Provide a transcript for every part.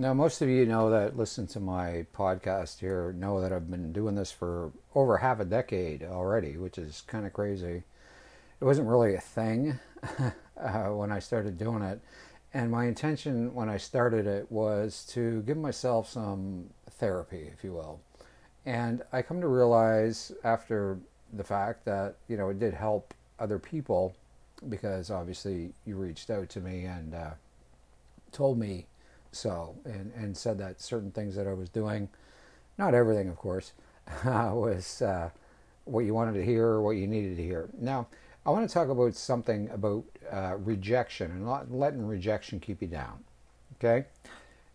Now, most of you know that listen to my podcast here know that I've been doing this for over half a decade already, which is kind of crazy. It wasn't really a thing when I started doing it. And my intention when I started it was to give myself some therapy, if you will. And I come to realize after the fact that, you know, it did help other people because obviously you reached out to me and told me so and said that certain things that I was doing, not everything, of course, was what you wanted to hear or what you needed to hear. Now, I want to talk about something about rejection and not letting rejection keep you down, okay?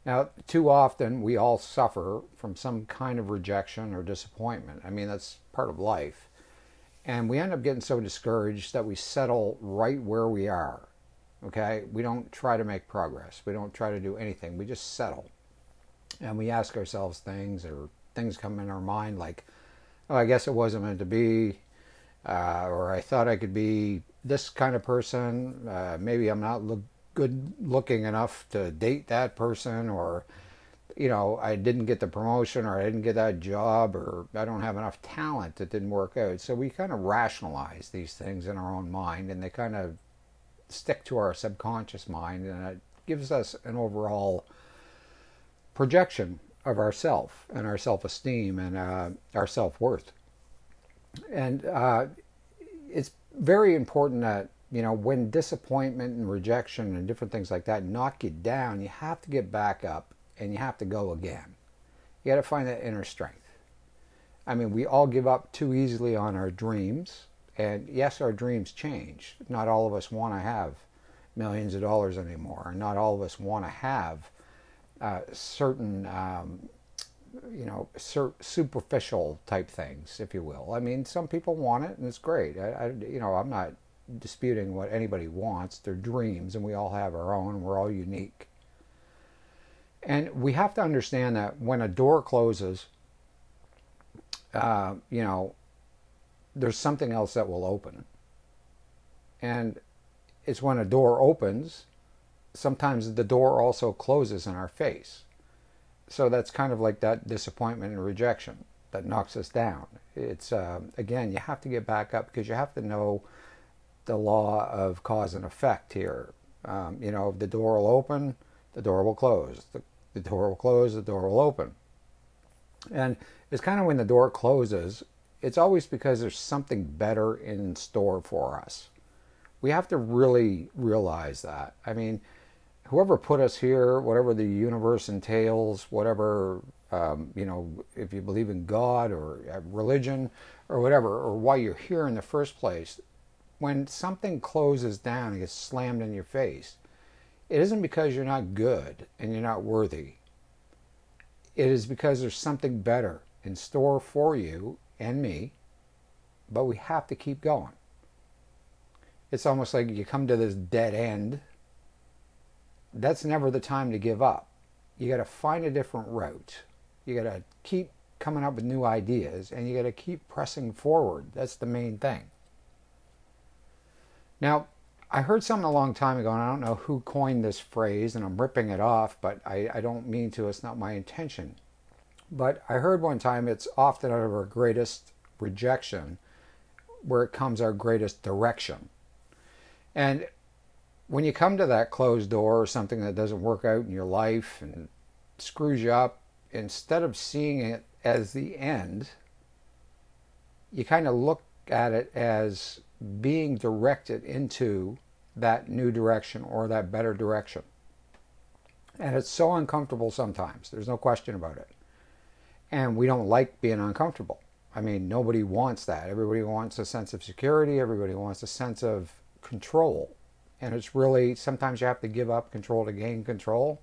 Now, too often we all suffer from some kind of rejection or disappointment. I mean, that's part of life. And we end up getting so discouraged that we settle right where we are, okay? We don't try to make progress. We don't try to do anything. We just settle. And we ask ourselves things, or things come in our mind like, oh, I guess it wasn't meant to be, or I thought I could be this kind of person. Maybe I'm not good looking enough to date that person, or, you know, I didn't get the promotion, or I didn't get that job, or I don't have enough talent, that didn't work out. So we kind of rationalize these things in our own mind, and they kind of stick to our subconscious mind, and it gives us an overall projection of ourselves and our self-esteem and our self-worth. And it's very important that, you know, when disappointment and rejection and different things like that knock you down, you have to get back up and you have to go again. You got to find that inner strength. I mean, we all give up too easily on our dreams. And yes, our dreams change. Not all of us want to have millions of dollars anymore. And not all of us want to have certain, you know, superficial type things, if you will. I mean, some people want it and it's great. I you know, I'm not disputing what anybody wants, their dreams, and we all have our own, we're all unique. And we have to understand that when a door closes, you know, there's something else that will open. And it's when a door opens, sometimes the door also closes in our face. So that's kind of like that disappointment and rejection that knocks us down. It's, again, you have to get back up because you have to know the law of cause and effect here. You know, if the door will open, the door will close. The door will close, the door will open. And it's kind of when the door closes, it's always because there's something better in store for us. We have to really realize that. I mean, whoever put us here, whatever the universe entails, whatever, you know, if you believe in God or religion or whatever, or why you're here in the first place, when something closes down and gets slammed in your face, it isn't because you're not good and you're not worthy. It is because there's something better in store for you and me, but we have to keep going. It's almost like you come to this dead end. That's never the time to give up. You got to find a different route. You got to keep coming up with new ideas, and you got to keep pressing forward. That's the main thing. Now, I heard something a long time ago, and I don't know who coined this phrase, and I'm ripping it off, but I don't mean to. It's not my intention. But I heard one time, it's often out of our greatest rejection where it comes our greatest direction. And when you come to that closed door or something that doesn't work out in your life and screws you up, instead of seeing it as the end, you kind of look at it as being directed into that new direction or that better direction. And it's so uncomfortable sometimes. There's no question about it. And we don't like being uncomfortable. I mean, nobody wants that. Everybody wants a sense of security. Everybody wants a sense of control. And it's really, sometimes you have to give up control to gain control.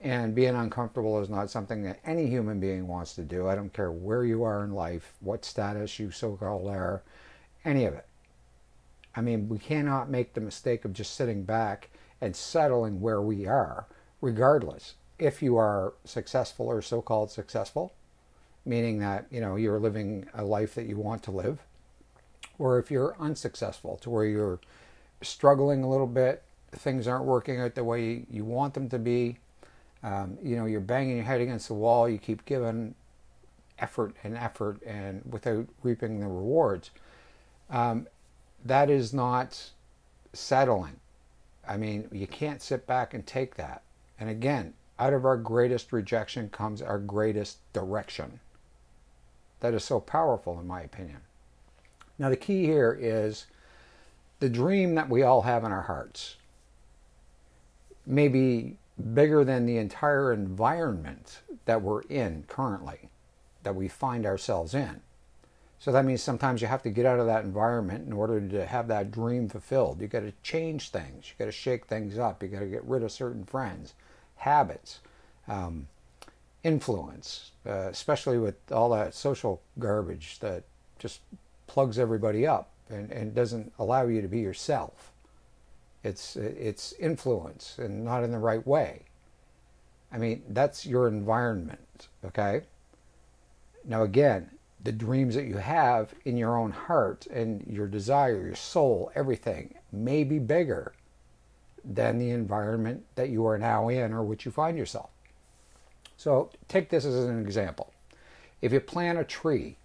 And being uncomfortable is not something that any human being wants to do. I don't care where you are in life, what status you so-called are, any of it. I mean, we cannot make the mistake of just sitting back and settling where we are, regardless. If you are successful or so-called successful, meaning that, you know, you're living a life that you want to live, or if you're unsuccessful to where you're struggling a little bit, things aren't working out the way you want them to be, You're banging your head against the wall. You keep giving effort and without reaping the rewards. That is not settling. I mean, you can't sit back and take that. And again, out of our greatest rejection comes our greatest direction. That is so powerful, in my opinion. Now, the key here is the dream that we all have in our hearts, maybe bigger than the entire environment that we're in currently, that we find ourselves in. So that means sometimes you have to get out of that environment in order to have that dream fulfilled. You got to change things. You got to shake things up. You got to get rid of certain friends, habits, influence, especially with all that social garbage that just plugs everybody up and doesn't allow you to be yourself. It's influence, and not in the right way. I mean, that's your environment, okay? Now again, the dreams that you have in your own heart and your desire, your soul, everything may be bigger than the environment that you are now in or which you find yourself. So take this as an example. If you plant a tree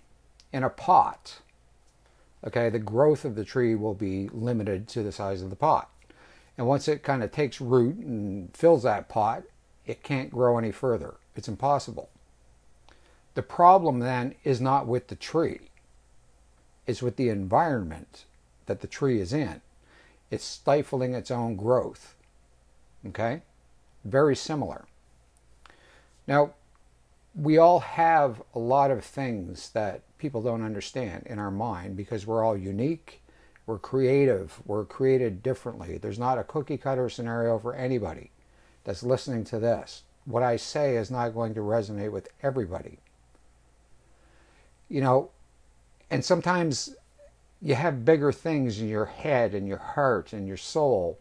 in a pot, okay, the growth of the tree will be limited to the size of the pot. And once it kind of takes root and fills that pot, it can't grow any further. It's impossible. The problem then is not with the tree. It's with the environment that the tree is in. It's stifling its own growth. Okay? Very similar. Now, we all have a lot of things that people don't understand in our mind because we're all unique, we're creative, we're created differently. There's not a cookie cutter scenario for anybody that's listening to this. What I say is not going to resonate with everybody. And sometimes you have bigger things in your head and your heart and your soul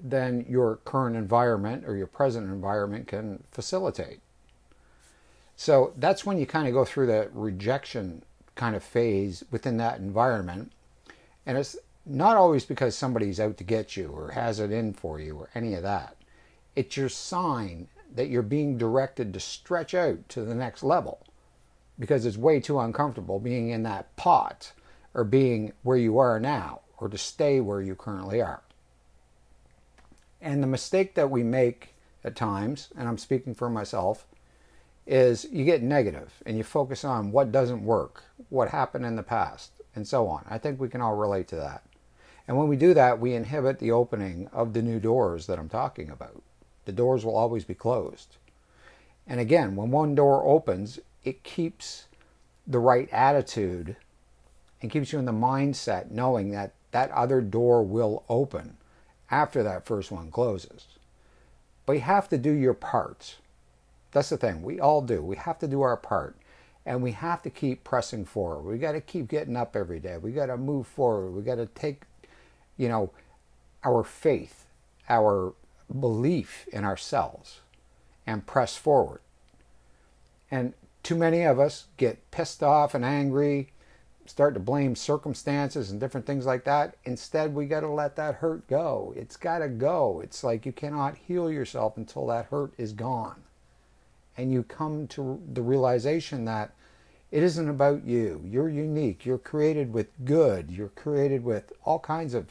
than your current environment or your present environment can facilitate. So that's when you kind of go through that rejection kind of phase within that environment. And it's not always because somebody's out to get you or has it in for you or any of that. It's your sign that you're being directed to stretch out to the next level, because it's way too uncomfortable being in that pot or being where you are now or to stay where you currently are. And the mistake that we make at times, and I'm speaking for myself, is you get negative and you focus on what doesn't work, what happened in the past, and so on. I think we can all relate to that. And when we do that, we inhibit the opening of the new doors that I'm talking about. The doors will always be closed. And again, when one door opens, it keeps the right attitude and keeps you in the mindset knowing that that other door will open after that first one closes. But you have to do your part. That's the thing. We all do. We have to do our part. And we have to keep pressing forward. We got to keep getting up every day. We got to move forward. We got to take, our faith, our belief in ourselves, and press forward. And too many of us get pissed off and angry, start to blame circumstances and different things like that. Instead, we got to let that hurt go. It's got to go. It's like you cannot heal yourself until that hurt is gone. And you come to the realization that it isn't about you. You're unique. You're created with good. You're created with all kinds of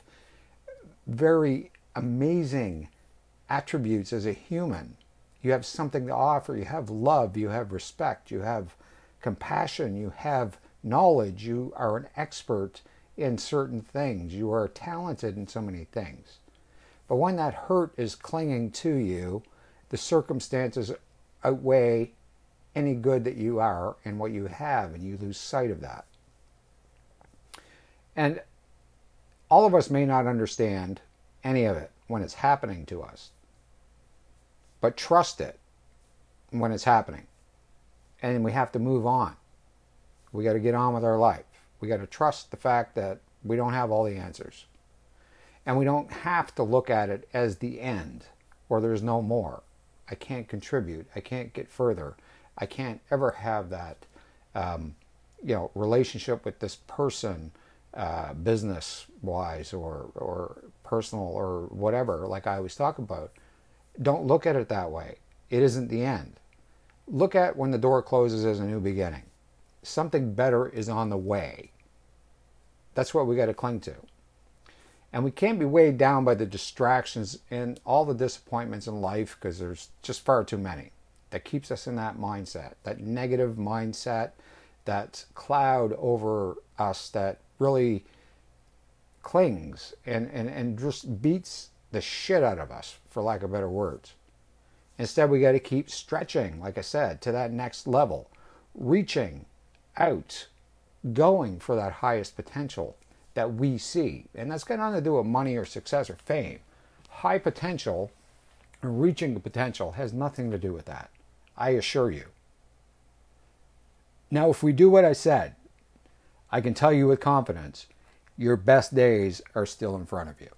very amazing attributes as a human. You have something to offer. You have love. You have respect. You have compassion. You have knowledge. You are an expert in certain things. You are talented in so many things. But when that hurt is clinging to you, the circumstances outweigh any good that you are and what you have, and you lose sight of that. And all of us may not understand any of it when it's happening to us. But trust it when it's happening. And we have to move on. We got to get on with our life. We got to trust the fact that we don't have all the answers. And we don't have to look at it as the end or there's no more. I can't contribute. I can't get further. I can't ever have that relationship with this person, business-wise or personal or whatever, like I always talk about. Don't look at it that way. It isn't the end. Look at when the door closes as a new beginning. Something better is on the way. That's what we got to cling to. And we can't be weighed down by the distractions and all the disappointments in life, because there's just far too many. That keeps us in that mindset, that negative mindset, that cloud over us that really clings and just beats the shit out of us, for lack of better words. Instead, we got to keep stretching, like I said, to that next level, reaching out, going for that highest potential that we see. And that's got nothing to do with money or success or fame. High potential and reaching the potential has nothing to do with that, I assure you. Now, if we do what I said, I can tell you with confidence, your best days are still in front of you.